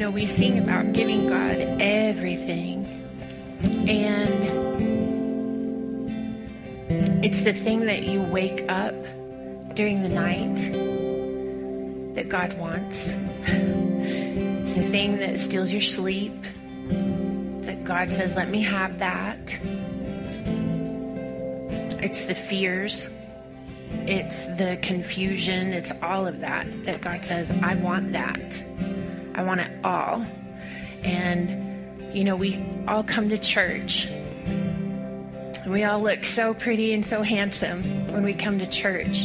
know, we sing about giving God everything, and it's the thing that you wake up during the night that God wants. It's the thing that steals your sleep, that God says, let me have that. It's the fears. It's the confusion. It's all of that that God says, I want that. I want it all. And, you know, we all come to church. We all look so pretty and so handsome when we come to church.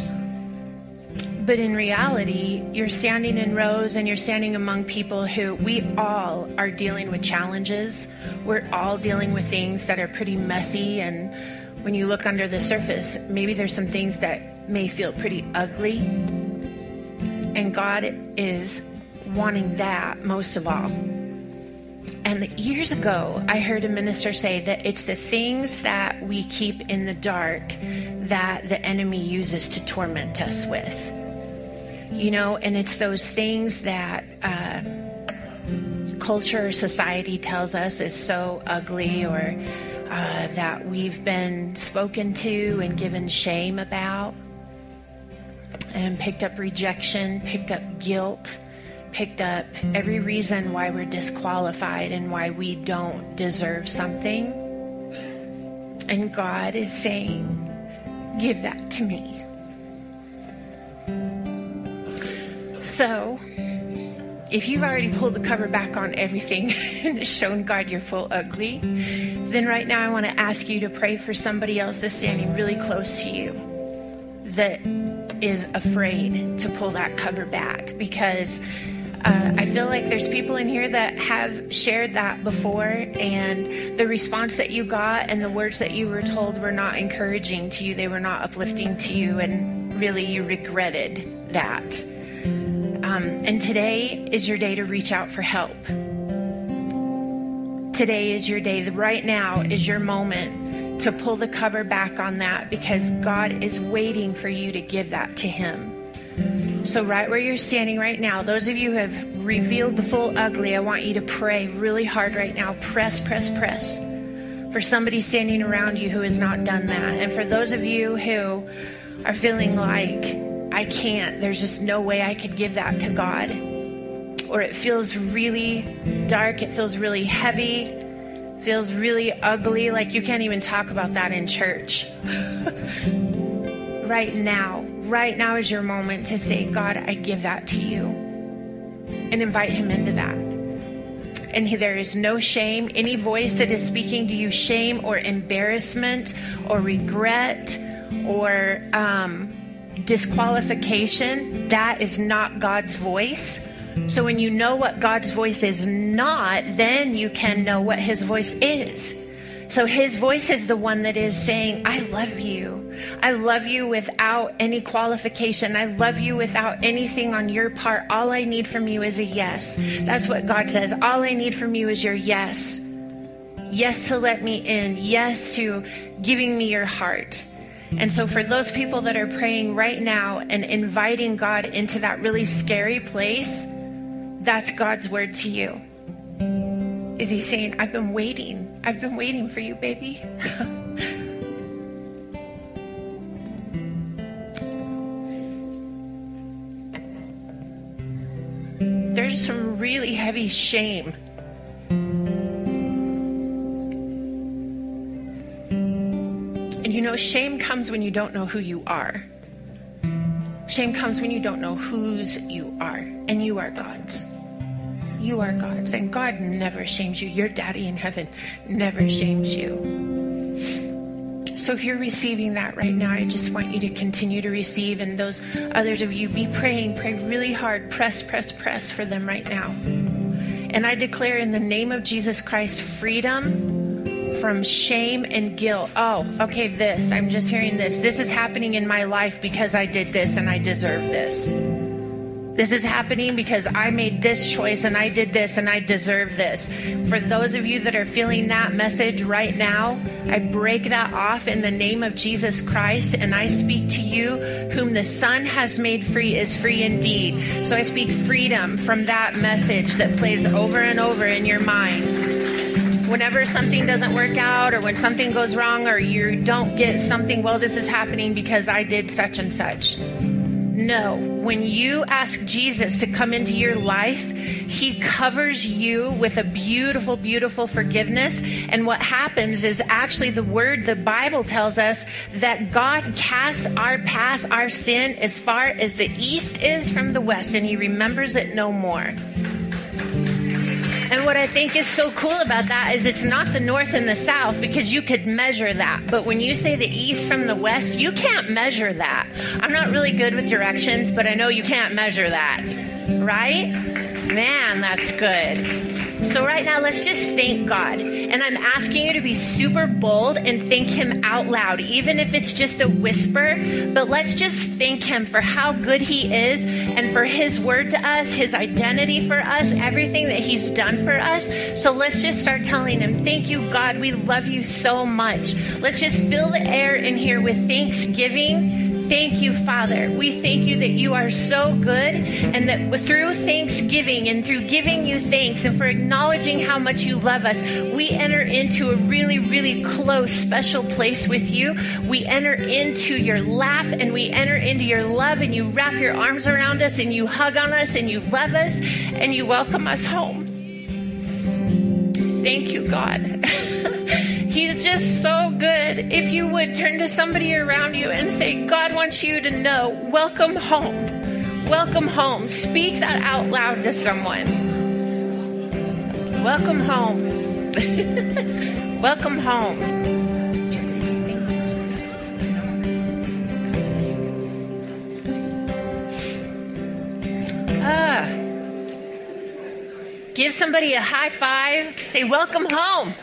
But in reality, you're standing in rows and you're standing among people who, we all are dealing with challenges. We're all dealing with things that are pretty messy, and when you look under the surface, maybe there's some things that may feel pretty ugly. And God is wanting that most of all. And years ago, I heard a minister say that it's the things that we keep in the dark that the enemy uses to torment us with. You know, and it's those things that culture or society tells us is so ugly, or that we've been spoken to and given shame about, and picked up rejection, picked up guilt, picked up every reason why we're disqualified and why we don't deserve something. And God is saying, give that to me. So, if you've already pulled the cover back on everything and shown God your full ugly, then right now I want to ask you to pray for somebody else that's standing really close to you that is afraid to pull that cover back, because I feel like there's people in here that have shared that before, and the response that you got and the words that you were told were not encouraging to you. They were not uplifting to you, and really you regretted that. And today is your day to reach out for help. Today is your day. Right now is your moment to pull the cover back on that, because God is waiting for you to give that to Him. So right where you're standing right now, those of you who have revealed the full ugly, I want you to pray really hard right now. Press for somebody standing around you who has not done that. And for those of you who are feeling like, I can't, there's just no way I could give that to God, or it feels really dark, it feels really heavy, feels really ugly, like you can't even talk about that in church. Right now is your moment to say, God, I give that to you, and invite Him into that. And there is no shame. Any voice that is speaking to you shame or embarrassment or regret or disqualification, that is not God's voice. So when you know what God's voice is not, then you can know what His voice is. So His voice is the one that is saying, I love you. I love you without any qualification. I love you without anything on your part. All I need from you is a yes. That's what God says. All I need from you is your yes. Yes to let me in. Yes to giving me your heart. And so for those people that are praying right now and inviting God into that really scary place, that's God's word to you. Is He saying, I've been waiting. I've been waiting for you, baby. There's some really heavy shame. You know, shame comes when you don't know who you are. Shame comes when you don't know whose you are. And you are God's. You are God's. And God never shames you. Your daddy in heaven never shames you. So if you're receiving that right now, I just want you to continue to receive. And those others of you, be praying. Pray really hard. Press for them right now. And I declare in the name of Jesus Christ, freedom from shame and guilt. Oh, okay, this. I'm just hearing this. This is happening in my life because I did this and I deserve this. This is happening because I made this choice and I did this and I deserve this. For those of you that are feeling that message right now, I break that off in the name of Jesus Christ, and I speak to you, whom the Son has made free is free indeed. So I speak freedom from that message that plays over and over in your mind. Whenever something doesn't work out, or when something goes wrong, or you don't get something, well, this is happening because I did such and such. No, when you ask Jesus to come into your life, he covers you with a beautiful, beautiful forgiveness. And what happens is actually the word, the Bible tells us that God casts our past, our sin, as far as the east is from the west, and he remembers it no more. And what I think is so cool about that is it's not the north and the south, because you could measure that. But when you say the east from the west, you can't measure that. I'm not really good with directions, but I know you can't measure that. Right? Man, that's good. So right now, let's just thank God. And I'm asking you to be super bold and thank him out loud, even if it's just a whisper. But let's just thank him for how good he is, and for his word to us, his identity for us, everything that he's done for us. So let's just start telling him, thank you, God. We love you so much. Let's just fill the air in here with thanksgiving. Thank you, Father. We thank you that you are so good, and that through thanksgiving and through giving you thanks and for acknowledging how much you love us, we enter into a really, really close, special place with you. We enter into your lap, and we enter into your love, and you wrap your arms around us, and you hug on us, and you love us, and you welcome us home. Thank you, God. He's just so good. If you would turn to somebody around you and say, God wants you to know, welcome home. Welcome home. Speak that out loud to someone. Welcome home. Welcome home. Give somebody a high five. Say, welcome home.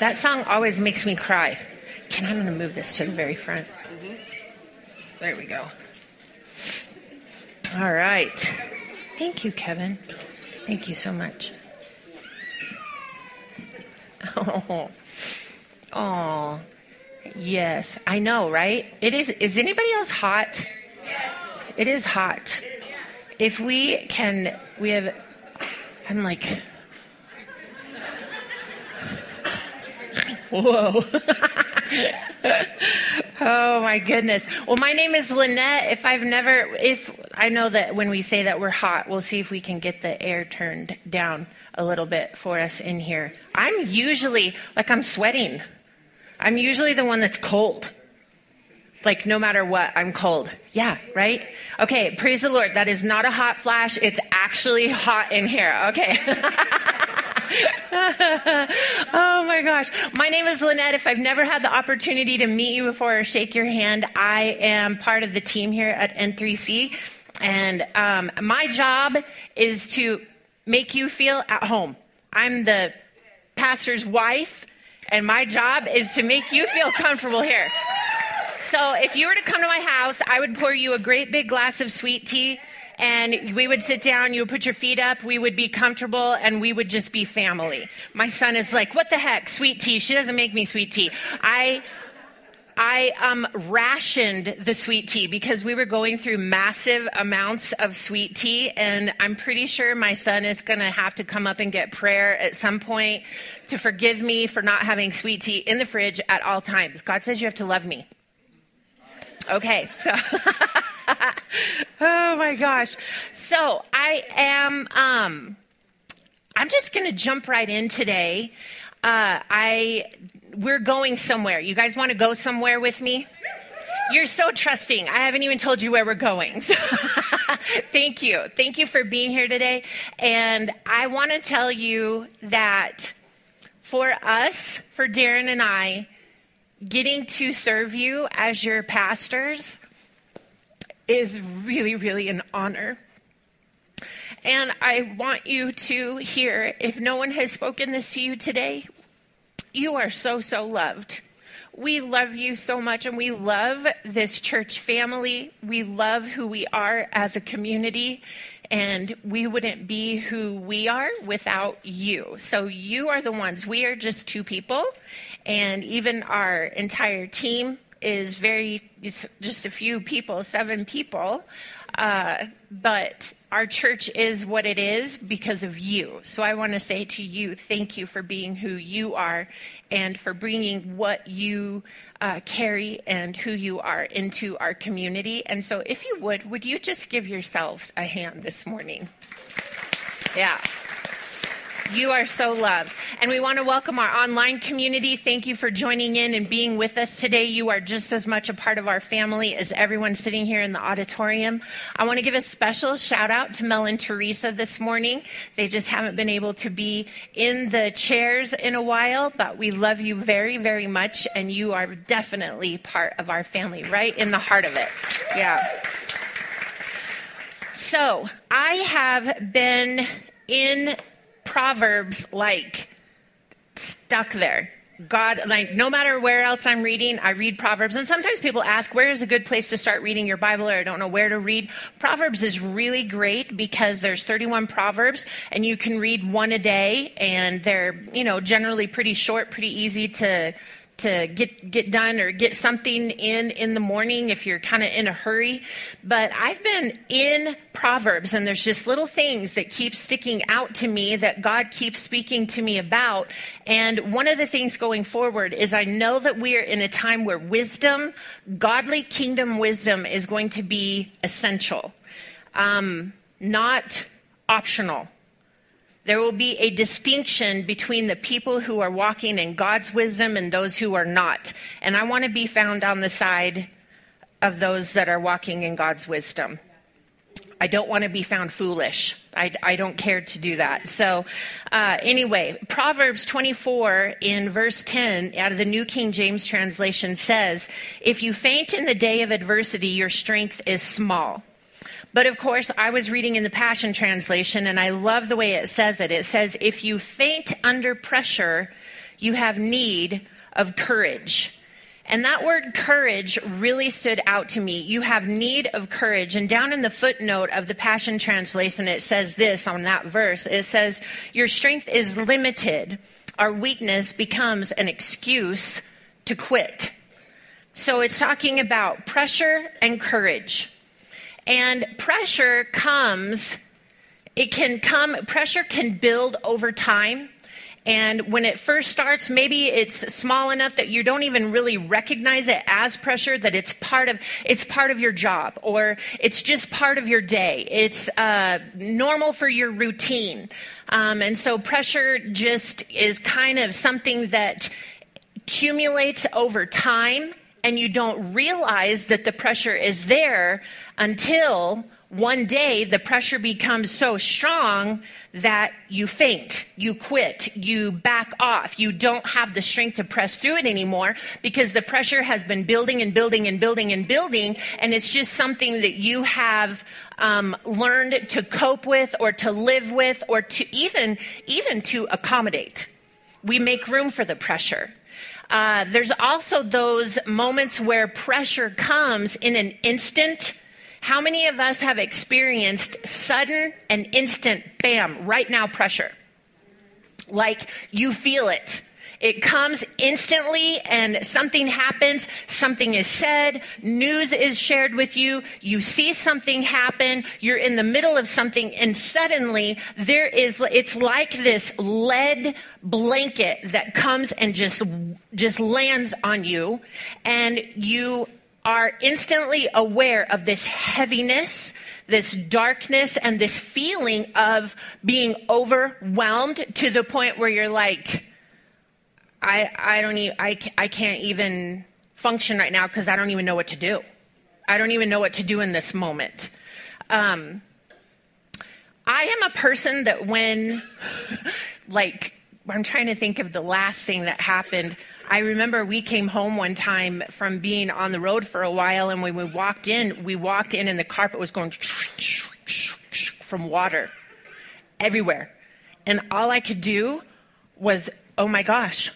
That song always makes me cry. I'm going to move this to the very front. Mm-hmm. There we go. All right. Thank you, Kevin. Thank you so much. Oh, yes. I know, right? It is. Is anybody else hot? Yes. It is hot. If we can, we have, I'm like, whoa. Oh my goodness. Well, my name is Lynette. If I know that when we say that we're hot, we'll see if we can get the air turned down a little bit for us in here. I'm usually, I'm sweating. I'm usually the one that's cold. No matter what, I'm cold. Yeah, right? Okay, praise the Lord. That is not a hot flash. It's actually hot in here. Okay. Oh my gosh. My name is Lynette. If I've never had the opportunity to meet you before or shake your hand, I am part of the team here at N3C. And my job is to make you feel at home. I'm the pastor's wife, and my job is to make you feel comfortable here. So if you were to come to my house, I would pour you a great big glass of sweet tea, and we would sit down, you would put your feet up, we would be comfortable, and we would just be family. My son is like, what the heck, sweet tea? She doesn't make me sweet tea. I rationed the sweet tea because we were going through massive amounts of sweet tea, and I'm pretty sure my son is going to have to come up and get prayer at some point to forgive me for not having sweet tea in the fridge at all times. God says you have to love me. Okay, so, oh my gosh. So I am, I'm just going to jump right in today. We're going somewhere. You guys want to go somewhere with me? You're so trusting. I haven't even told you where we're going. So thank you. Thank you for being here today. And I want to tell you that for us, for Darren and I, getting to serve you as your pastors is really, really an honor. And I want you to hear, if no one has spoken this to you today, you are so, so loved. We love you so much, and we love this church family. We love who we are as a community, and we wouldn't be who we are without you. So you are the ones. We are just two people, and even our entire team is it's just a few people, 7 people. But our church is what it is because of you. So I want to say to you, thank you for being who you are and for bringing what you carry and who you are into our community. And so if you would you just give yourselves a hand this morning? Yeah. You are so loved. And we want to welcome our online community. Thank you for joining in and being with us today. You are just as much a part of our family as everyone sitting here in the auditorium. I want to give a special shout out to Mel and Teresa this morning. They just haven't been able to be in the chairs in a while, but we love you very, very much. And you are definitely part of our family, right in the heart of it. Yeah. So I have been in Proverbs, stuck there. God, no matter where else I'm reading, I read Proverbs. And sometimes people ask, where is a good place to start reading your Bible? Or I don't know where to read. Proverbs is really great because there's 31 Proverbs and you can read one a day, and they're, generally pretty short, pretty easy to get done or get something in the morning if you're kind of in a hurry. But I've been in Proverbs, and there's just little things that keep sticking out to me that God keeps speaking to me about. And one of the things going forward is I know that we are in a time where wisdom, godly kingdom wisdom, is going to be essential, not optional. There will be a distinction between the people who are walking in God's wisdom and those who are not. And I want to be found on the side of those that are walking in God's wisdom. I don't want to be found foolish. I don't care to do that. So anyway, Proverbs 24 in verse 10 out of the New King James translation says, "If you faint in the day of adversity, your strength is small." But of course, I was reading in the Passion Translation, and I love the way it says it. It says, if you faint under pressure, you have need of courage. And that word courage really stood out to me. You have need of courage. And down in the footnote of the Passion Translation, it says this on that verse. It says, your strength is limited. Our weakness becomes an excuse to quit. So it's talking about pressure and courage. And pressure can build over time. And when it first starts, maybe it's small enough that you don't even really recognize it as pressure, that it's part of your job, or it's just part of your day. It's normal for your routine. And so pressure just is kind of something that accumulates over time. And you don't realize that the pressure is there until one day the pressure becomes so strong that you faint, you quit, you back off. You don't have the strength to press through it anymore because the pressure has been building and building and building and building. And it's just something that you have learned to cope with or to live with or to even to accommodate. We make room for the pressure. There's also those moments where pressure comes in an instant. How many of us have experienced sudden and instant, bam, right now pressure? Like you feel it. It comes instantly and something happens, something is said, news is shared with you, you see something happen, you're in the middle of something, and suddenly it's like this lead blanket that comes and just lands on you, and you are instantly aware of this heaviness, this darkness, and this feeling of being overwhelmed to the point where you're like, I can't even function right now because I don't even know what to do. I don't even know what to do in this moment. I am a person that when, I'm trying to think of the last thing that happened. I remember we came home one time from being on the road for a while, and when we walked in and the carpet was going from water everywhere. And all I could do was, oh my gosh.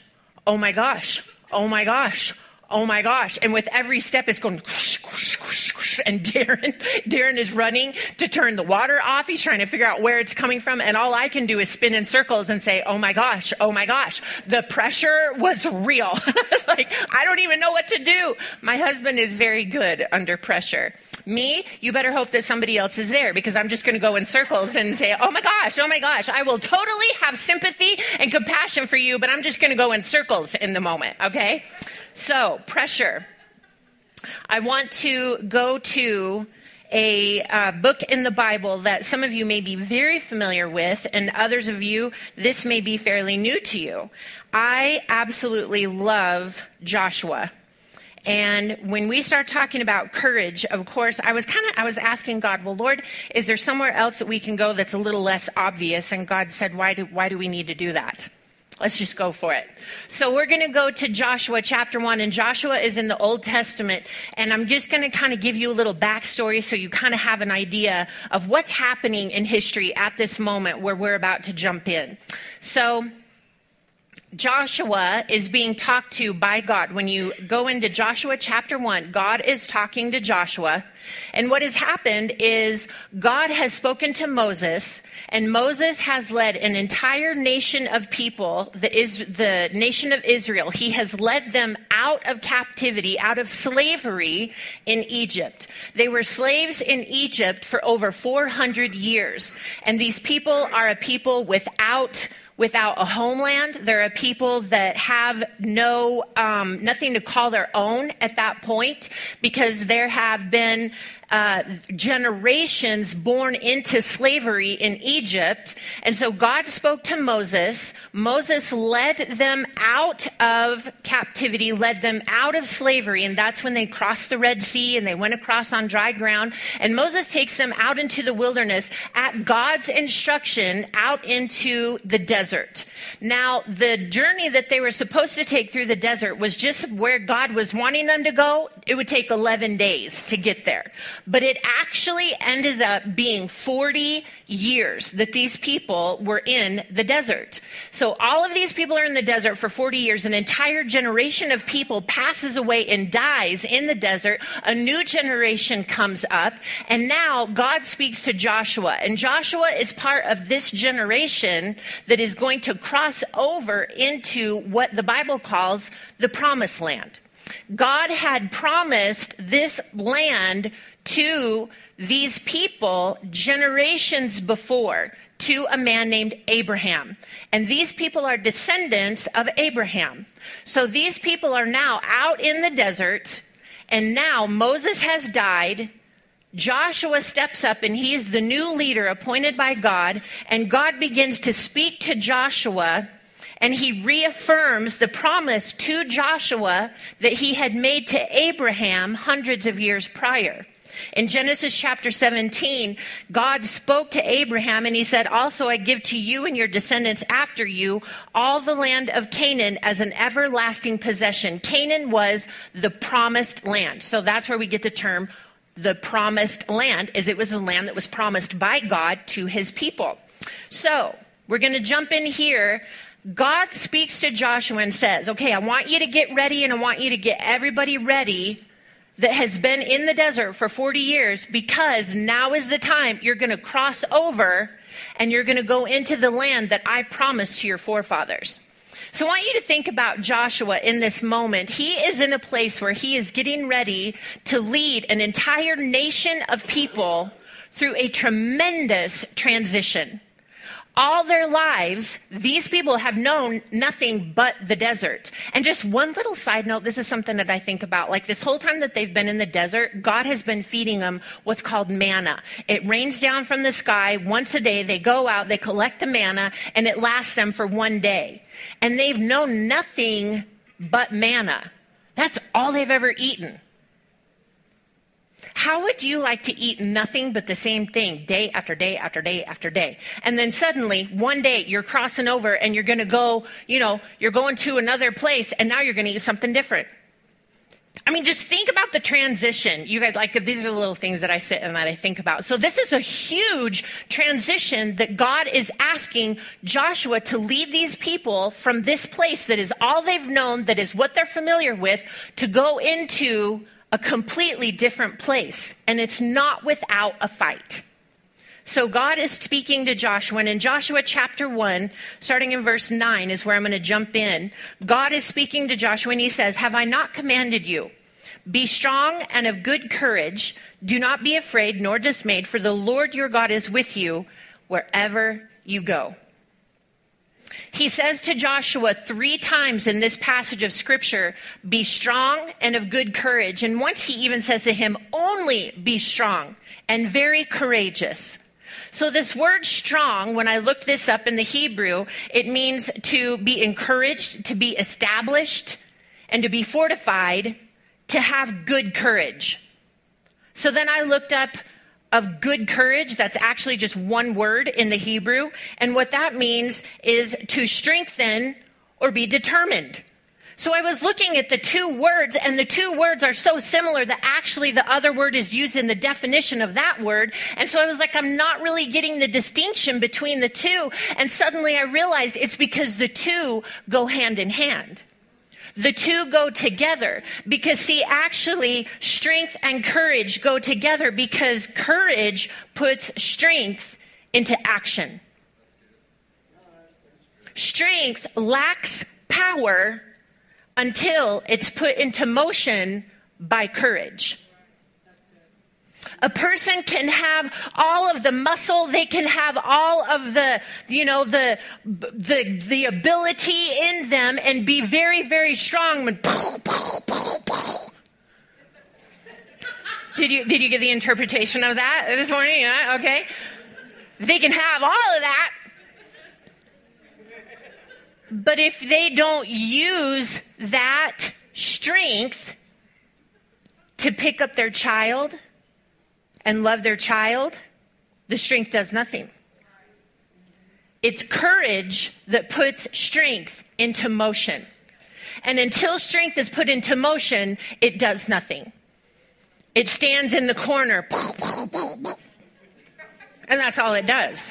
Oh my gosh. oh my gosh, oh my gosh. And with every step, it's going whoosh, whoosh, whoosh, whoosh. And Darren is running to turn the water off. He's trying to figure out where it's coming from. And all I can do is spin in circles and say, oh my gosh, oh my gosh. The pressure was real. It's like, I don't even know what to do. My husband is very good under pressure. Me, you better hope that somebody else is there, because I'm just going to go in circles and say, oh my gosh, I will totally have sympathy and compassion for you, but I'm just going to go in circles in the moment, okay? So, pressure. I want to go to a book in the Bible that some of you may be very familiar with, and others of you, this may be fairly new to you. I absolutely love Joshua. And when we start talking about courage, of course, I was asking God, well, Lord, is there somewhere else that we can go that's a little less obvious? And God said, why do we need to do that? Let's just go for it. So we're going to go to Joshua chapter 1, and Joshua is in the Old Testament, and I'm just going to kind of give you a little backstory so you kind of have an idea of what's happening in history at this moment where we're about to jump in. So Joshua is being talked to by God. When you go into Joshua chapter 1, God is talking to Joshua. And what has happened is God has spoken to Moses, and Moses has led an entire nation of people, the nation of Israel. He has led them out of captivity, out of slavery in Egypt. They were slaves in Egypt for over 400 years. And these people are a people without a homeland. They're a people that have nothing to call their own at that point, because there have been generations born into slavery in Egypt. And so God spoke to Moses. Moses led them out of captivity, led them out of slavery. And that's when they crossed the Red Sea and they went across on dry ground. And Moses takes them out into the wilderness at God's instruction, out into the desert. Now, the journey that they were supposed to take through the desert was just where God was wanting them to go. It would take 11 days to get there. But it actually ended up being 40 years that these people were in the desert. So all of these people are in the desert for 40 years. An entire generation of people passes away and dies in the desert. A new generation comes up. And now God speaks to Joshua. And Joshua is part of this generation that is going to cross over into what the Bible calls the Promised Land. God had promised this land to these people generations before, to a man named Abraham. And these people are descendants of Abraham. So these people are now out in the desert, and now Moses has died. Joshua steps up, and he's the new leader appointed by God, and God begins to speak to Joshua. And he reaffirms the promise to Joshua that he had made to Abraham hundreds of years prior. In Genesis chapter 17, God spoke to Abraham and he said, "Also I give to you and your descendants after you all the land of Canaan as an everlasting possession." Canaan was the promised land. So that's where we get the term the promised land, is it was the land that was promised by God to his people. So we're going to jump in here. God speaks to Joshua and says, okay, I want you to get ready, and I want you to get everybody ready that has been in the desert for 40 years, because now is the time you're going to cross over and you're going to go into the land that I promised to your forefathers. So I want you to think about Joshua in this moment. He is in a place where he is getting ready to lead an entire nation of people through a tremendous transition. All their lives, these people have known nothing but the desert. And just one little side note, this is something that I think about. Like this whole time that they've been in the desert, God has been feeding them what's called manna. It rains down from the sky once a day. They go out, they collect the manna, and it lasts them for one day. And they've known nothing but manna. That's all they've ever eaten. How would you like to eat nothing but the same thing day after day after day after day? And then suddenly, one day, you're crossing over and you're going to go, you're going to another place, and now you're going to eat something different. I mean, just think about the transition. You guys, like, these are the little things that I sit and that I think about. So this is a huge transition that God is asking Joshua to lead these people from this place that is all they've known, that is what they're familiar with, to go into a completely different place. And it's not without a fight. So God is speaking to Joshua, and in Joshua chapter 1, starting in verse 9 is where I'm going to jump in. God is speaking to Joshua, and he says, "Have I not commanded you? Be strong and of good courage. Do not be afraid nor dismayed, for the Lord your God is with you wherever you go." He says to Joshua three times in this passage of scripture, be strong and of good courage. And once he even says to him, only be strong and very courageous. So this word strong, when I looked this up in the Hebrew, it means to be encouraged, to be established, and to be fortified, to have good courage. So then I looked up of good courage. That's actually just one word in the Hebrew. And what that means is to strengthen or be determined. So I was looking at the two words, and the two words are so similar that actually the other word is used in the definition of that word. And so I was like, I'm not really getting the distinction between the two. And suddenly I realized it's because the two go hand in hand. The two go together because, see, actually strength and courage go together because courage puts strength into action. Strength lacks power until it's put into motion by courage. A person can have all of the muscle, they can have all of the, you know, the ability in them and be very, very strong. When Did you get the interpretation of that this morning? Yeah, okay. They can have all of that. But if they don't use that strength to pick up their child and love their child, the strength does nothing. It's courage that puts strength into motion. And until strength is put into motion, it does nothing. It stands in the corner. And that's all it does.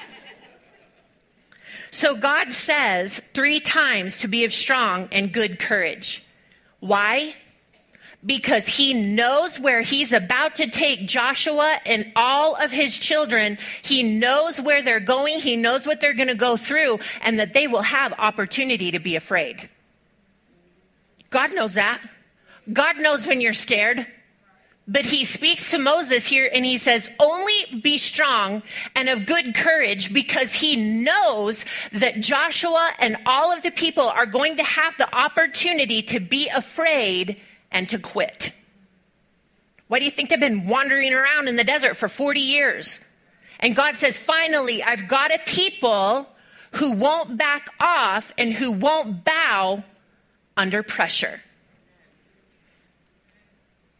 So God says three times to be of strong and good courage. Why? Because he knows where he's about to take Joshua and all of his children. He knows where they're going. He knows what they're going to go through and that they will have opportunity to be afraid. God knows that. God knows when you're scared. But he speaks to Moses here and he says, only be strong and of good courage, because he knows that Joshua and all of the people are going to have the opportunity to be afraid and to quit. Why do you think they've been wandering around in the desert for 40 years? And God says, finally, I've got a people who won't back off and who won't bow under pressure.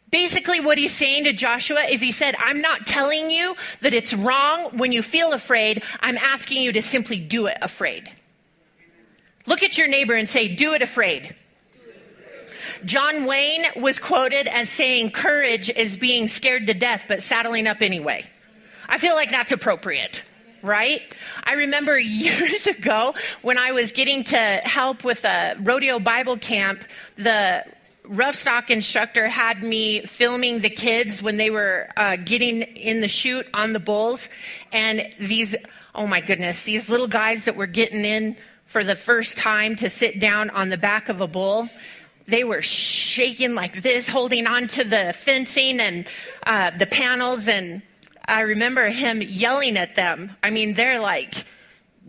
Basically, what he's saying to Joshua is he said, I'm not telling you that it's wrong when you feel afraid. I'm asking you to simply do it afraid. Look at your neighbor and say, do it afraid. John Wayne was quoted as saying, courage is being scared to death, but saddling up anyway. I feel like that's appropriate. Right? I remember years ago when I was getting to help with a rodeo Bible camp, the rough stock instructor had me filming the kids when they were getting in the chute on the bulls. And these, oh my goodness, these little guys that were getting in for the first time to sit down on the back of a bull, they were shaking like this, holding on to the fencing and the panels. And I remember him yelling at them. I mean, they're like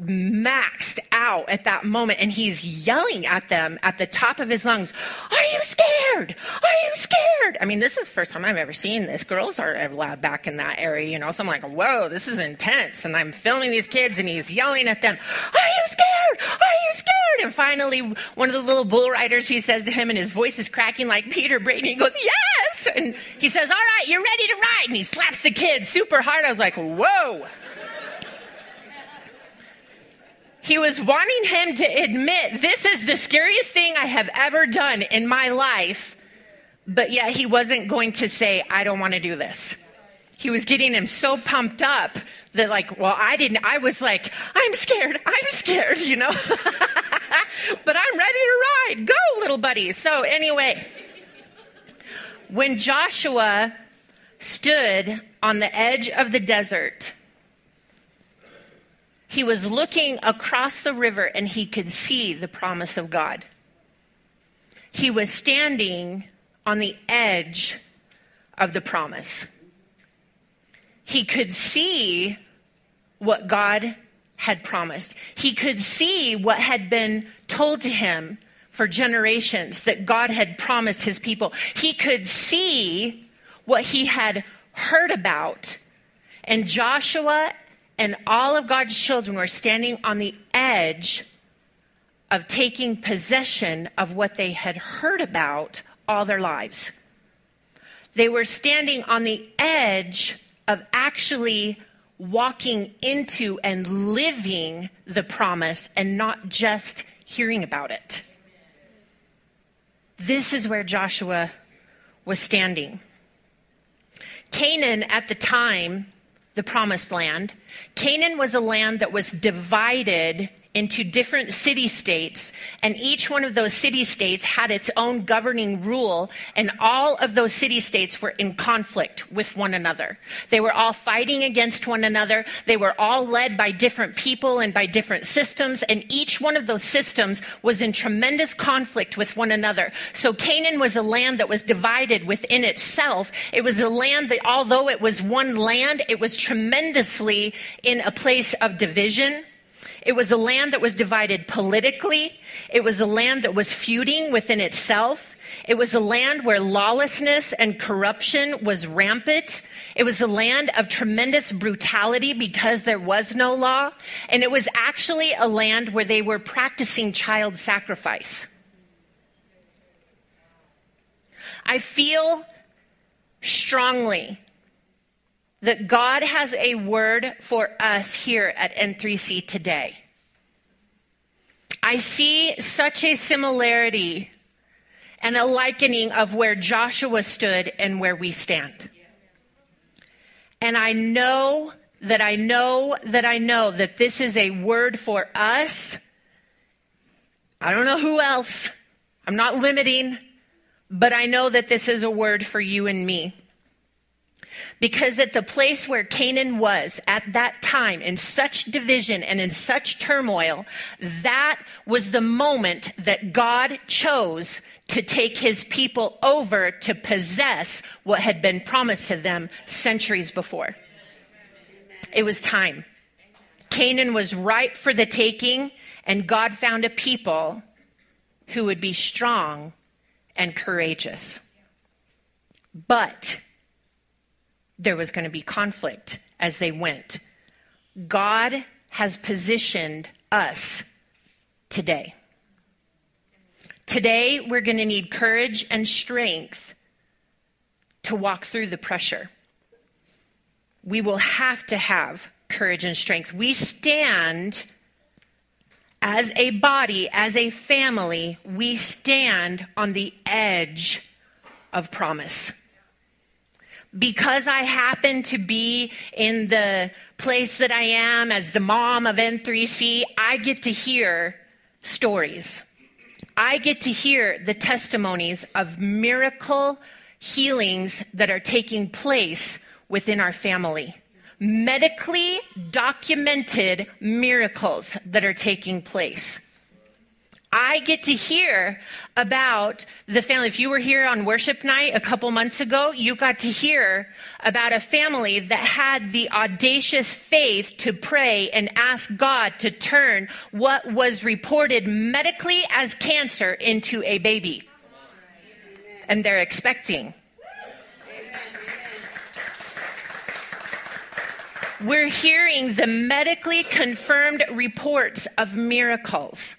maxed out at that moment, and he's yelling at them at the top of his lungs, are you scared? Are you scared? I mean, this is the first time I've ever seen this. Girls are allowed back in that area, you know, so I'm like, whoa, this is intense, and I'm filming these kids, and he's yelling at them, are you scared? Are you scared? And finally, one of the little bull riders, he says to him, and his voice is cracking like Peter Brady, he goes, yes! And he says, all right, you're ready to ride, and he slaps the kid super hard. I was like, whoa. He was wanting him to admit, this is the scariest thing I have ever done in my life, But yeah, he wasn't going to say, I don't want to do this. He was getting him so pumped up that I was like, I'm scared, you know. But I'm ready to ride. Go, little buddy. So anyway, when Joshua stood on the edge of the desert, he was looking across the river and he could see the promise of God. He was standing on the edge of the promise. He could see what God had promised. He could see what had been told to him for generations, that God had promised his people. He could see what he had heard about. And Joshua and all of God's children were standing on the edge of taking possession of what they had heard about all their lives. They were standing on the edge of actually walking into and living the promise and not just hearing about it. This is where Joshua was standing. Canaan at the time, the promised land, Canaan was a land that was divided into different city-states, and each one of those city-states had its own governing rule, and all of those city-states were in conflict with one another. They were all fighting against one another. They were all led by different people and by different systems, and each one of those systems was in tremendous conflict with one another. So Canaan was a land that was divided within itself. It was a land that, although it was one land, it was tremendously in a place of division. It was a land that was divided politically. It was a land that was feuding within itself. It was a land where lawlessness and corruption was rampant. It was a land of tremendous brutality because there was no law. And it was actually a land where they were practicing child sacrifice. I feel strongly that God has a word for us here at N3C today. I see such a similarity and a likening of where Joshua stood and where we stand. And I know that this is a word for us. I don't know who else. I'm not limiting, but I know that this is a word for you and me. Because at the place where Canaan was at that time, in such division and in such turmoil, that was the moment that God chose to take his people over to possess what had been promised to them centuries before. It was time. Canaan was ripe for the taking, and God found a people who would be strong and courageous. But there was going to be conflict as they went. God has positioned us today. Today, we're going to need courage and strength to walk through the pressure. We will have to have courage and strength. We stand as a body, as a family, we stand on the edge of promise. Because I happen to be in the place that I am as the mom of N3C, I get to hear stories. I get to hear the testimonies of miracle healings that are taking place within our family. Medically documented miracles that are taking place. I get to hear about the family. If you were here on worship night a couple months ago, you got to hear about a family that had the audacious faith to pray and ask God to turn what was reported medically as cancer into a baby. And they're expecting. We're hearing the medically confirmed reports of miracles.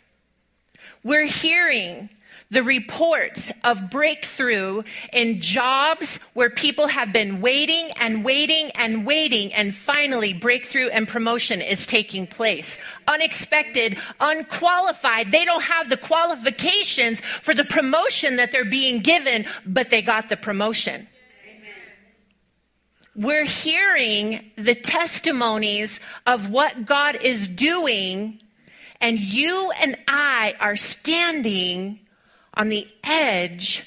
We're hearing the reports of breakthrough in jobs where people have been waiting and waiting and waiting, and finally breakthrough and promotion is taking place. Unexpected, unqualified. They don't have the qualifications for the promotion that they're being given, but they got the promotion. We're hearing the testimonies of what God is doing, and you and I are standing on the edge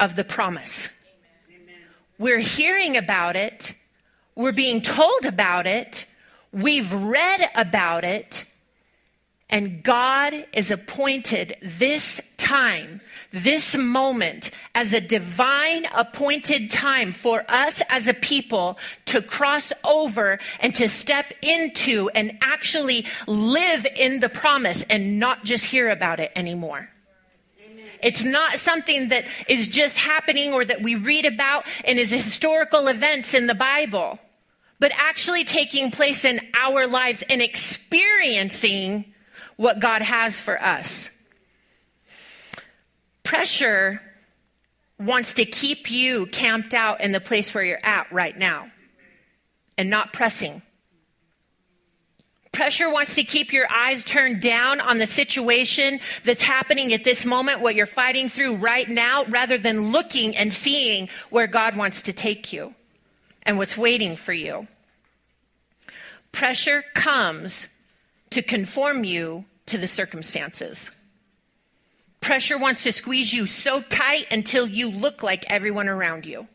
of the promise. Amen. We're hearing about it. We're being told about it. We've read about it. And God is appointed this time, this moment, as a divine appointed time for us as a people to cross over and to step into and actually live in the promise and not just hear about it anymore. It's not something that is just happening or that we read about and is historical events in the Bible, but actually taking place in our lives and experiencing what God has for us. Pressure wants to keep you camped out in the place where you're at right now and not pressing. Pressure wants to keep your eyes turned down on the situation that's happening at this moment, what you're fighting through right now, rather than looking and seeing where God wants to take you and what's waiting for you. Pressure comes to conform you to the circumstances. Pressure wants to squeeze you so tight until you look like everyone around you.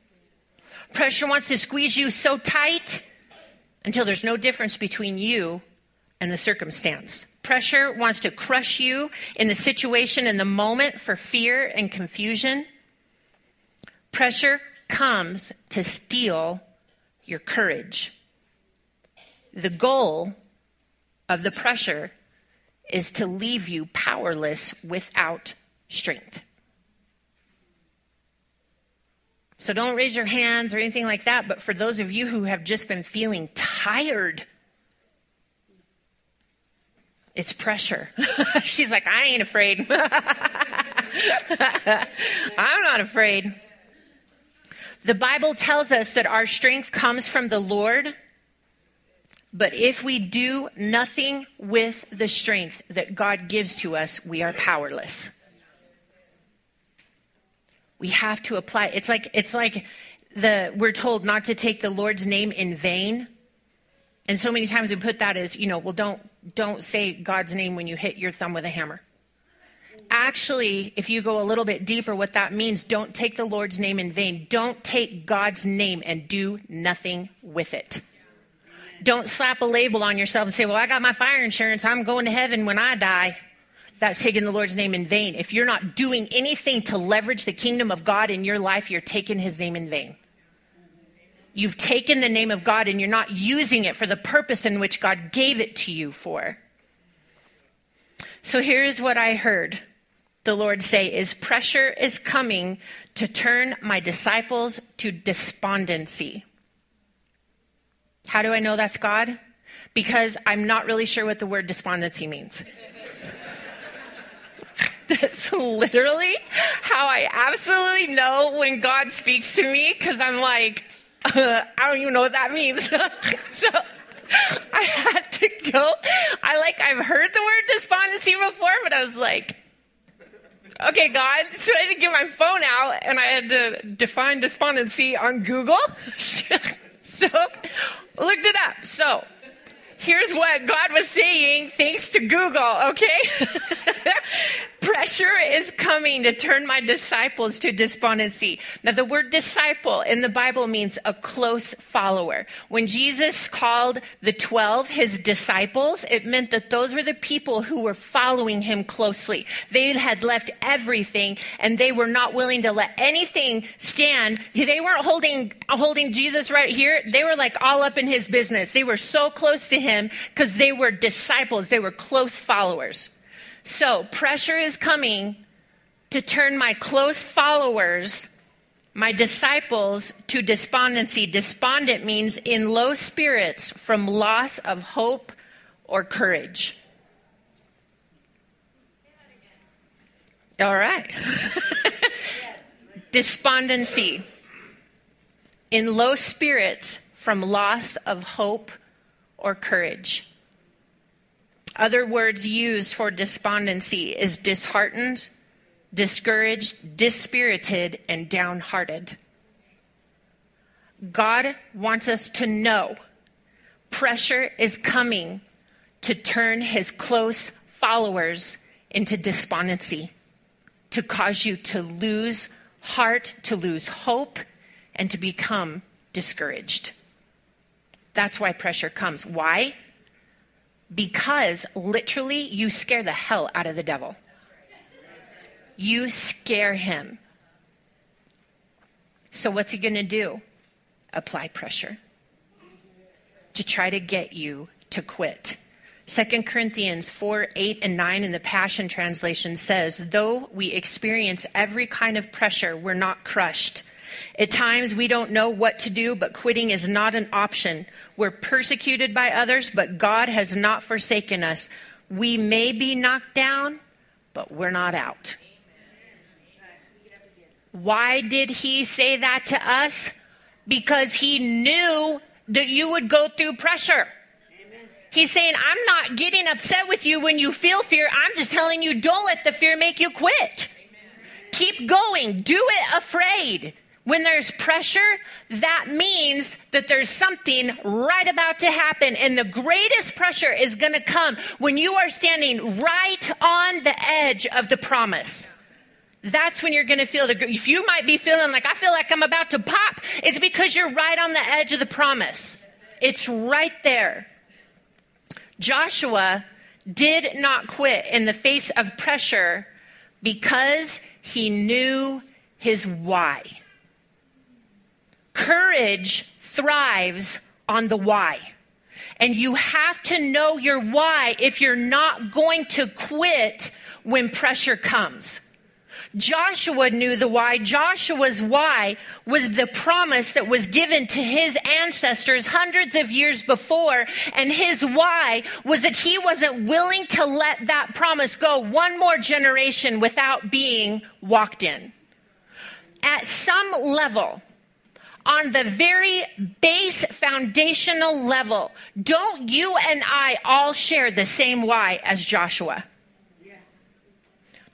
Pressure wants to squeeze you so tight until there's no difference between you and the circumstance. Pressure wants to crush you in the situation in the moment for fear and confusion. Pressure comes to steal your courage. The goal of the pressure is to leave you powerless without strength. So don't raise your hands or anything like that, but for those of you who have just been feeling tired, it's pressure. She's like, I ain't afraid. I'm not afraid. The Bible tells us that our strength comes from the Lord. But if we do nothing with the strength that God gives to us, we are powerless. We have to apply. It's like we're told not to take the Lord's name in vain. And so many times we put that as, well, don't say God's name when you hit your thumb with a hammer. Actually, if you go a little bit deeper, what that means, don't take the Lord's name in vain. Don't take God's name and do nothing with it. Don't slap a label on yourself and say, well, I got my fire insurance. I'm going to heaven when I die. That's taking the Lord's name in vain. If you're not doing anything to leverage the kingdom of God in your life, you're taking his name in vain. You've taken the name of God and you're not using it for the purpose in which God gave it to you for. So here's what I heard the Lord say is, pressure is coming to turn my disciples to despondency. How do I know that's God? Because I'm not really sure what the word despondency means. That's literally how I absolutely know when God speaks to me, because I'm like, I don't even know what that means. So I had to go. I've heard the word despondency before, but I was like, okay, God. So I had to get my phone out and I had to define despondency on Google. So looked it up. So here's what God was saying, thanks to Google, okay? Pressure is coming to turn my disciples to despondency. Now, the word disciple in the Bible means a close follower. When Jesus called the 12 his disciples, it meant that those were the people who were following him closely. They had left everything, and they were not willing to let anything stand. They weren't holding Jesus right here. They were like all up in his business. They were so close to him because they were disciples. They were close followers. So pressure is coming to turn my close followers, my disciples, to despondency. Despondent means in low spirits from loss of hope or courage. All right. Despondency. In low spirits from loss of hope or courage. Other words used for despondency is disheartened, discouraged, dispirited, and downhearted. God wants us to know pressure is coming to turn his close followers into despondency, to cause you to lose heart, to lose hope, and to become discouraged. That's why pressure comes. Why? Because literally you scare the hell out of the devil. You scare him. So what's he going to do? Apply pressure to try to get you to quit. 2 Corinthians 4:8-9 in the Passion Translation says, though we experience every kind of pressure, we're not crushed. At times we don't know what to do, but quitting is not an option. We're persecuted by others, but God has not forsaken us. We may be knocked down, but we're not out. Why did he say that to us? Because he knew that you would go through pressure. He's saying, I'm not getting upset with you when you feel fear. I'm just telling you, don't let the fear make you quit. Keep going. Do it afraid. When there's pressure, that means that there's something right about to happen. And the greatest pressure is going to come when you are standing right on the edge of the promise. That's when you're going to feel if you might be feeling like, I feel like I'm about to pop, it's because you're right on the edge of the promise. It's right there. Joshua did not quit in the face of pressure because he knew his why. Courage thrives on the why. And you have to know your why if you're not going to quit when pressure comes. Joshua knew the why. Joshua's why was the promise that was given to his ancestors hundreds of years before. And his why was that he wasn't willing to let that promise go one more generation without being walked in. At some level, on the very base foundational level, don't you and I all share the same why as Joshua?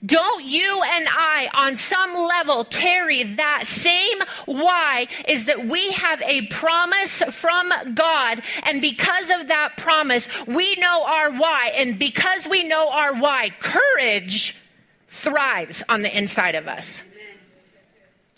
Don't you and I on some level carry that same why is that we have a promise from God, and because of that promise, we know our why, and because we know our why, courage thrives on the inside of us.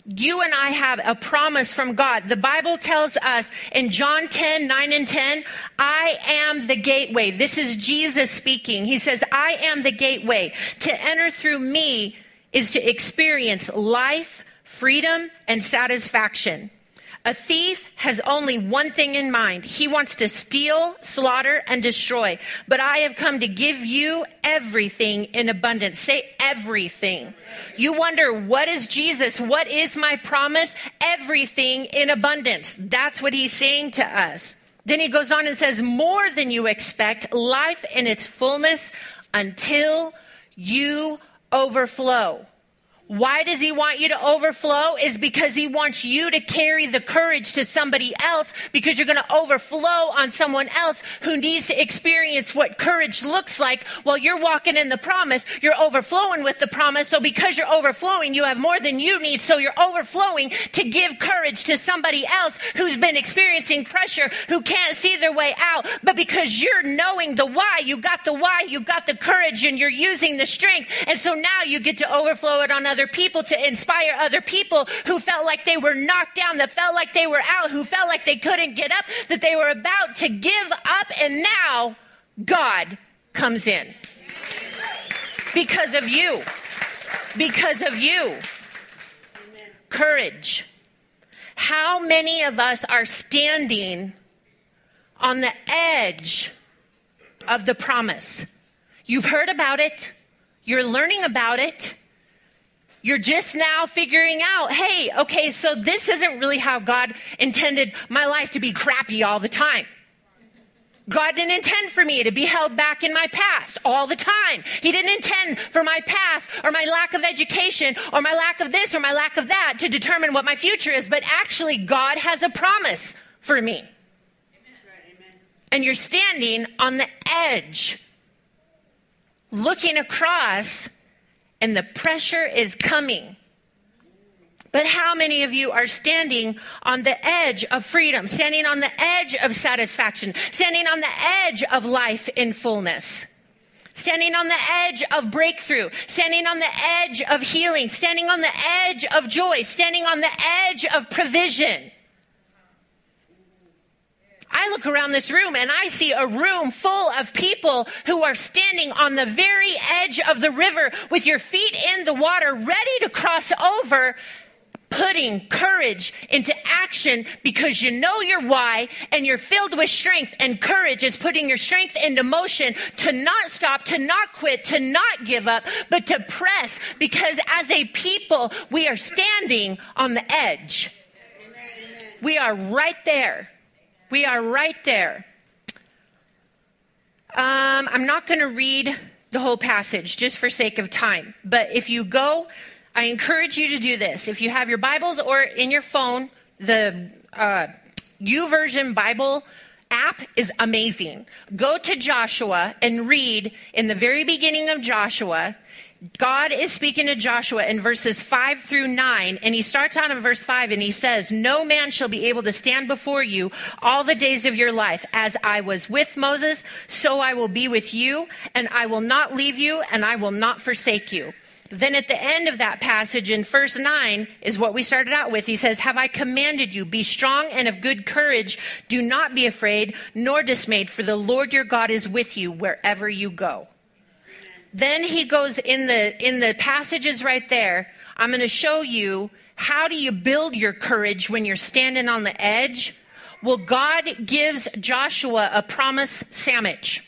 You and I have a promise from God. The Bible tells us in John 10:9-10, I am the gateway. This is Jesus speaking. He says, I am the gateway. To enter through me is to experience life, freedom, and satisfaction. A thief has only one thing in mind. He wants to steal, slaughter, and destroy. But I have come to give you everything in abundance. Say everything. You wonder, what is Jesus? What is my promise? Everything in abundance. That's what he's saying to us. Then he goes on and says, more than you expect, life in its fullness until you overflow. Why does he want you to overflow? Is because he wants you to carry the courage to somebody else, because you're going to overflow on someone else who needs to experience what courage looks like while you're walking in the promise. You're overflowing with the promise. So because you're overflowing, you have more than you need. So you're overflowing to give courage to somebody else who's been experiencing pressure, who can't see their way out. But because you're knowing the why, you got the why, you got the courage, and you're using the strength. And so now you get to overflow it on other people, to inspire other people who felt like they were knocked down, that felt like they were out, who felt like they couldn't get up, that they were about to give up. And now God comes in because of you, Courage. How many of us are standing on the edge of the promise? You've heard about it. You're learning about it. You're just now figuring out, hey, okay, so this isn't really how God intended my life to be crappy all the time. God didn't intend for me to be held back in my past all the time. He didn't intend for my past or my lack of education or my lack of this or my lack of that to determine what my future is. But actually, God has a promise for me. Amen. And you're standing on the edge, looking across, and the pressure is coming. But how many of you are standing on the edge of freedom, standing on the edge of satisfaction, standing on the edge of life in fullness, standing on the edge of breakthrough, standing on the edge of healing, standing on the edge of joy, standing on the edge of provision? I look around this room and I see a room full of people who are standing on the very edge of the river with your feet in the water, ready to cross over, putting courage into action because you know your why and you're filled with strength, and courage is putting your strength into motion to not stop, to not quit, to not give up, but to press, because as a people, we are standing on the edge. Amen. We are right there. We are right there. I'm not going to read the whole passage just for sake of time, but if you go, I encourage you to do this. If you have your Bibles or in your phone, the YouVersion Bible app is amazing. Go to Joshua and read in the very beginning of Joshua. God is speaking to Joshua in verses 5-9, and he starts out in verse 5, and he says, "No man shall be able to stand before you all the days of your life. As I was with Moses, so I will be with you, and I will not leave you, and I will not forsake you." Then at the end of that passage in verse 9 is what we started out with. He says, "Have I commanded you? Be strong and of good courage. Do not be afraid nor dismayed, for the Lord your God is with you wherever you go." Then he goes in the passages right there. I'm going to show you, how do you build your courage when you're standing on the edge? Well, God gives Joshua a promise sandwich.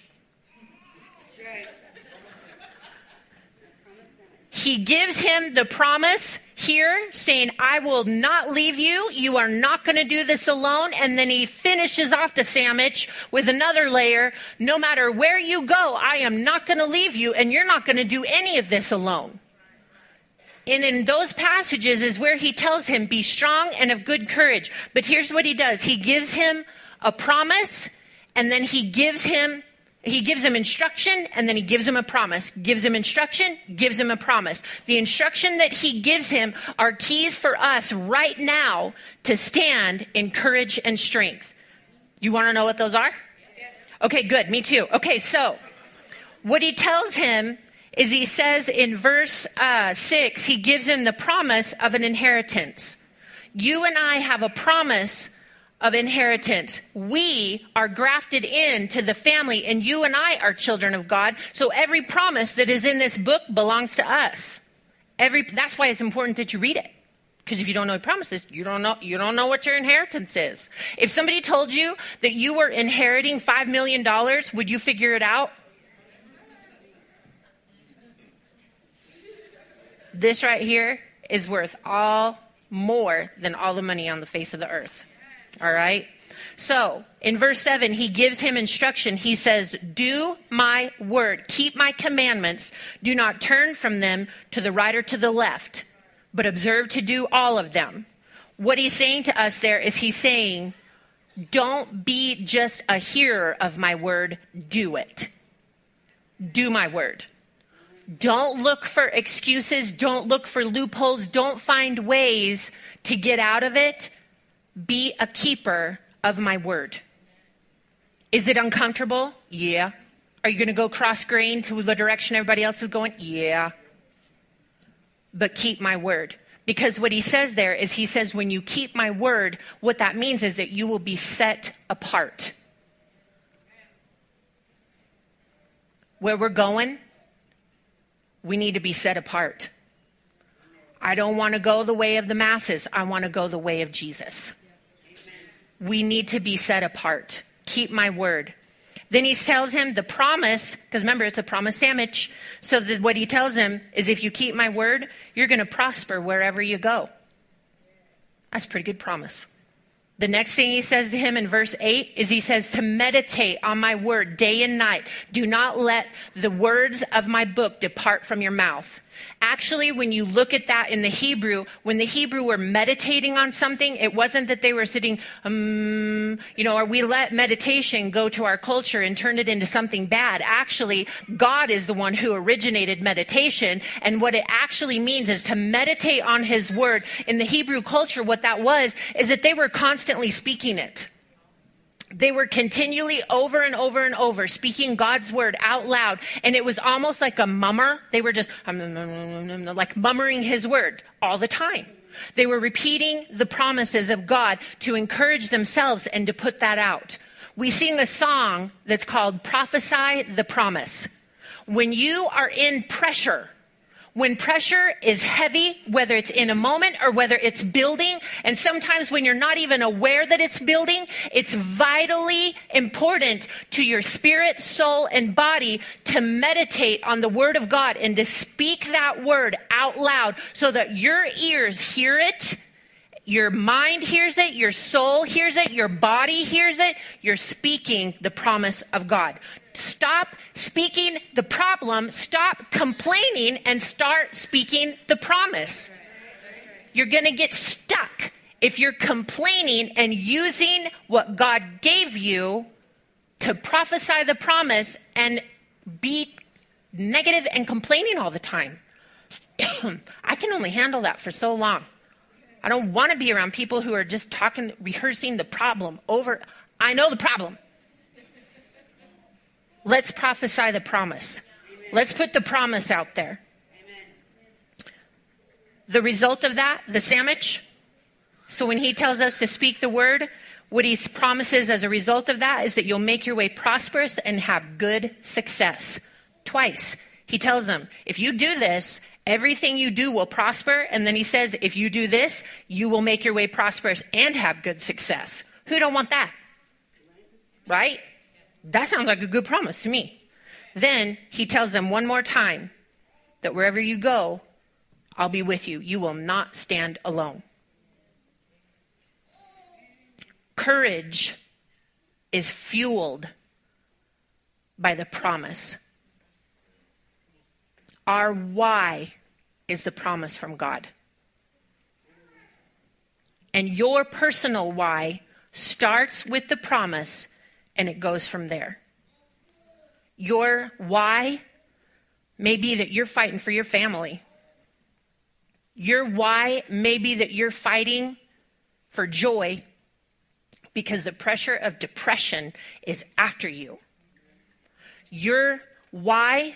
He gives him the promise here, saying, "I will not leave you. You are not going to do this alone." And then he finishes off the sandwich with another layer. "No matter where you go, I am not going to leave you, and you're not going to do any of this alone." And in those passages is where he tells him, "Be strong and of good courage." But here's what he does. He gives him a promise, and then he gives him instruction, and then he gives him a promise. Gives him instruction, gives him a promise. The instruction that he gives him are keys for us right now to stand in courage and strength. You want to know what those are? Yes. Okay, good. Me too. Okay, so what he tells him is, he says in verse 6, he gives him the promise of an inheritance. You and I have a promise of inheritance. We are grafted into the family, and you and I are children of God. So every promise that is in this book belongs to us. That's why it's important that you read it. Because if you don't know promises, you don't know what your inheritance is. If somebody told you that you were inheriting $5 million, would you figure it out? This right here is worth more than all the money on the face of the earth. All right. So in verse 7, he gives him instruction. He says, "Do my word, keep my commandments, do not turn from them to the right or to the left, but observe to do all of them." What he's saying to us there is, he's saying, don't be just a hearer of my word, do it. Do my word. Don't look for excuses. Don't look for loopholes. Don't find ways to get out of it. Be a keeper of my word. Is it uncomfortable? Yeah. Are you going to go cross-grain to the direction everybody else is going? Yeah. But keep my word. Because what he says there is, he says, when you keep my word, what that means is that you will be set apart. Where we're going, we need to be set apart. I don't want to go the way of the masses. I want to go the way of Jesus. We need to be set apart. Keep my word. Then he tells him the promise, because remember, it's a promise sandwich. So that what he tells him is, if you keep my word, you're going to prosper wherever you go. That's a pretty good promise. The next thing he says to him in verse 8 is he says to meditate on my word day and night. Do not let the words of my book depart from your mouth. Actually, when you look at that in the Hebrew, when the Hebrew were meditating on something, it wasn't that they were sitting, or we let meditation go to our culture and turn it into something bad. Actually, God is the one who originated meditation. And what it actually means is to meditate on his word. In the Hebrew culture, what that was is that they were constantly speaking it. They were continually over and over and over speaking God's word out loud. And it was almost like a mummer. They were just like mummering his word all the time. They were repeating the promises of God to encourage themselves and to put that out. We sing a song that's called Prophesy the Promise. When you are in pressure, when pressure is heavy, whether it's in a moment or whether it's building, and sometimes when you're not even aware that it's building, it's vitally important to your spirit, soul, and body to meditate on the word of God and to speak that word out loud so that your ears hear it, your mind hears it, your soul hears it, your body hears it. You're speaking the promise of God. Stop speaking the problem, stop complaining, and start speaking the promise. You're going to get stuck if you're complaining and using what God gave you to prophesy the promise and be negative and complaining all the time. I can only handle that for so long. I don't want to be around people who are just talking, rehearsing the problem over. I know the problem. Let's prophesy the promise. Amen. Let's put the promise out there. Amen. The result of that, the sandwich. So when he tells us to speak the word, what he promises as a result of that is that you'll make your way prosperous and have good success. Twice. He tells them, if you do this, everything you do will prosper. And then he says, if you do this, you will make your way prosperous and have good success. Who don't want that? Right? That sounds like a good promise to me. Then he tells them one more time that wherever you go, I'll be with you. You will not stand alone. Courage is fueled by the promise. Our why is the promise from God. And your personal why starts with the promise and it goes from there. Your why may be that you're fighting for your family. Your why may be that you're fighting for joy because the pressure of depression is after you. Your why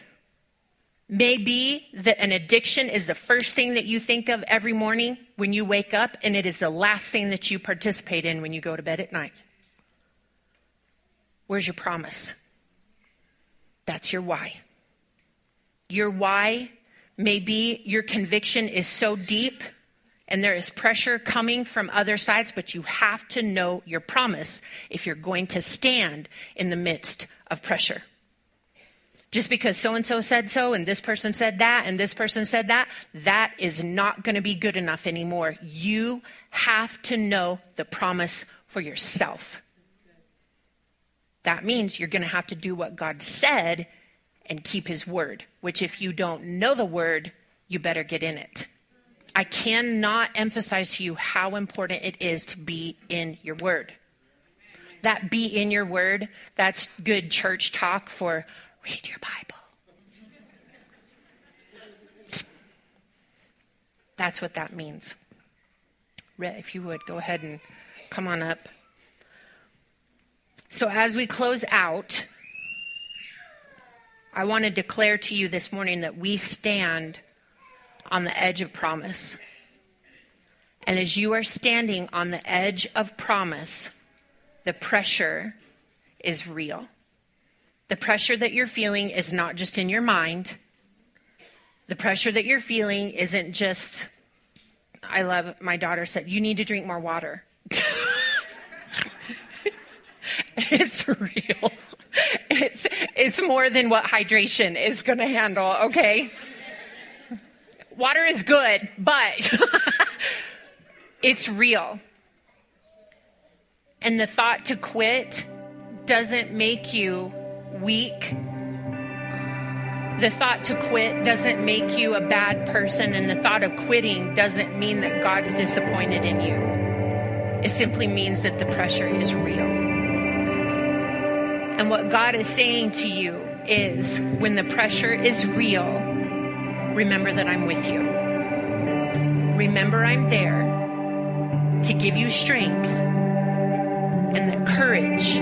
may be that an addiction is the first thing that you think of every morning when you wake up, and it is the last thing that you participate in when you go to bed at night. Where's your promise? That's your why. Your why may be your conviction is so deep and there is pressure coming from other sides, but you have to know your promise if you're going to stand in the midst of pressure. Just because so-and-so said so, and this person said that, and this person said that, that is not going to be good enough anymore. You have to know the promise for yourself. That means you're going to have to do what God said and keep his word, which if you don't know the word, you better get in it. I cannot emphasize to you how important it is to be in your word. That be in your word, that's good church talk for read your Bible. That's what that means. Rhett, if you would, go ahead and come on up. So as we close out, I want to declare to you this morning that we stand on the edge of promise. And as you are standing on the edge of promise, the pressure is real. The pressure that you're feeling is not just in your mind. The pressure that you're feeling isn't just, I love, my daughter said, you need to drink more water. It's real. It's more than what hydration is going to handle, okay? Water is good, but it's real. and the thought to quit doesn't make you weak. The thought to quit doesn't make you a bad person, and the thought of quitting doesn't mean that God's disappointed in you. It simply means that the pressure is real. And what God is saying to you is, when the pressure is real, remember that I'm with you. Remember I'm there to give you strength and the courage,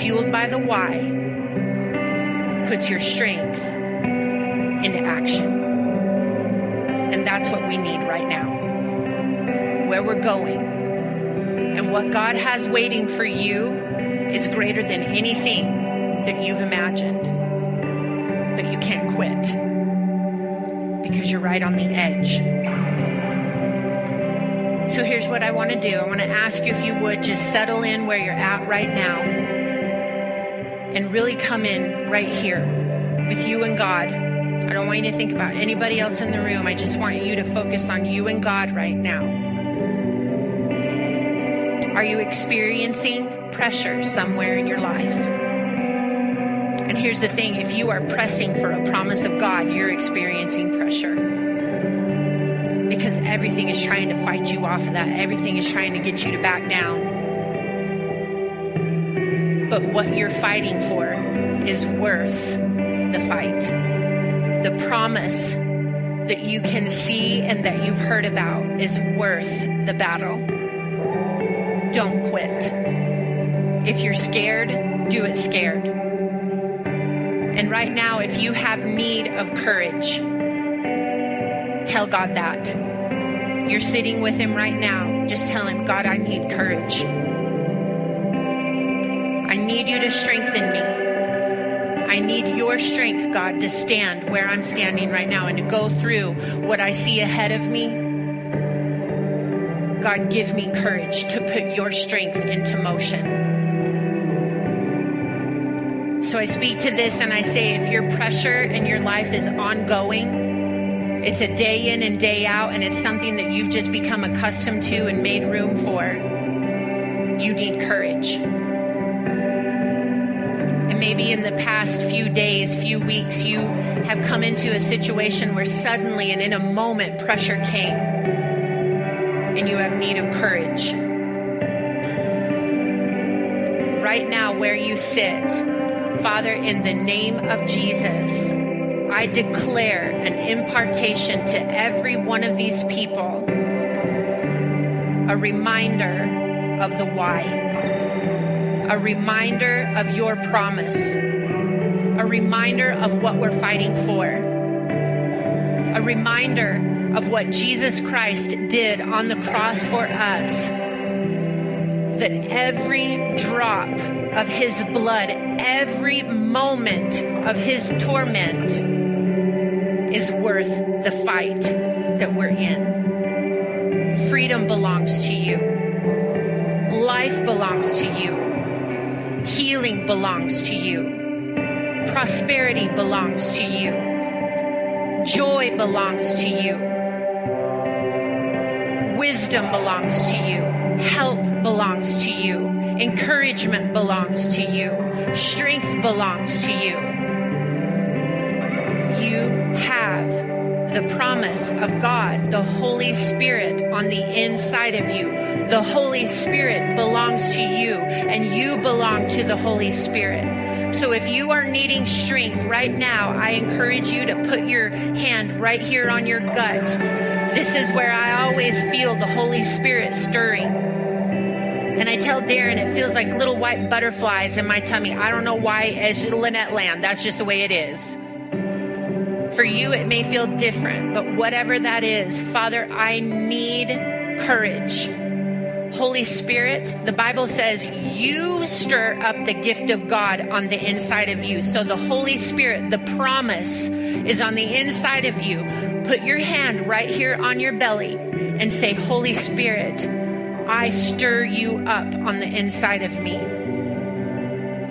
fueled by the why, puts your strength into action. And that's what we need right now. Where we're going and what God has waiting for you is greater than anything that you've imagined. But you can't quit because you're right on the edge. So here's what I want to do. I want to ask you if you would just settle in where you're at right now. And really come in right here with you and God. I don't want you to think about anybody else in the room. I just want you to focus on you and God right now. Are you experiencing pressure somewhere in your life? And here's the thing. If you are pressing for a promise of God, you're experiencing pressure. Because everything is trying to fight you off of that. Everything is trying to get you to back down. But what you're fighting for is worth the fight. The promise that you can see and that you've heard about is worth the battle. Don't quit. If you're scared, do it scared. And right now, if you have need of courage, tell God that. You're sitting with Him right now. Just tell Him, God, I need courage. I need you to strengthen me. I need your strength, God, to stand where I'm standing right now and to go through what I see ahead of me. God, give me courage to put your strength into motion. So I speak to this and I say, if your pressure in your life is ongoing, it's a day in and day out, and it's something that you've just become accustomed to and made room for, you need courage. Maybe in the past few days, few weeks, you have come into a situation where suddenly and in a moment pressure came, and you have need of courage. Right now, where you sit, Father, in the name of Jesus, I declare an impartation to every one of these people, a reminder of the why. A reminder of your promise. A reminder of what we're fighting for. A reminder of what Jesus Christ did on the cross for us. That every drop of His blood, every moment of His torment is worth the fight that we're in. Freedom belongs to you. Life belongs to you. Healing belongs to you. Prosperity belongs to you. Joy belongs to you. Wisdom belongs to you. Help belongs to you. Encouragement belongs to you. Strength belongs to you. You have the promise of God, the Holy Spirit on the inside of you. The Holy Spirit belongs to you, and you belong to the Holy Spirit. So if you are needing strength right now, I encourage you to put your hand right here on your gut. This is where I always feel the Holy Spirit stirring. And I tell Darren, it feels like little white butterflies in my tummy. I don't know why, as Lynette Land, that's just the way it is. For you, it may feel different, but whatever that is, Father, I need courage. Holy Spirit, the Bible says you stir up the gift of God on the inside of you. So the Holy Spirit, the promise is on the inside of you. Put your hand right here on your belly and say, Holy Spirit, I stir you up on the inside of me.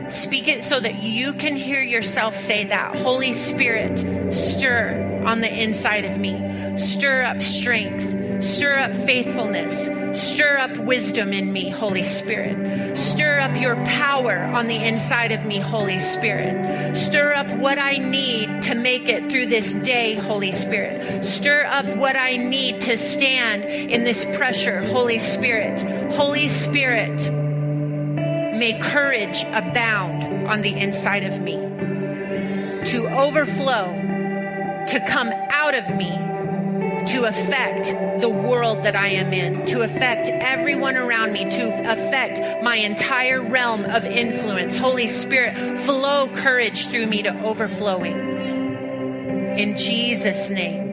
Speak it so that you can hear yourself say that. Holy Spirit, stir on the inside of me. Stir up strength. Stir up faithfulness. Stir up wisdom in me, Holy Spirit. Stir up your power on the inside of me, Holy Spirit. Stir up what I need to make it through this day, Holy Spirit. Stir up what I need to stand in this pressure, Holy Spirit. Holy Spirit, may courage abound on the inside of me to overflow, to come out of me, to affect the world that I am in, to affect everyone around me, to affect my entire realm of influence. Holy Spirit, flow courage through me to overflowing. In Jesus' name.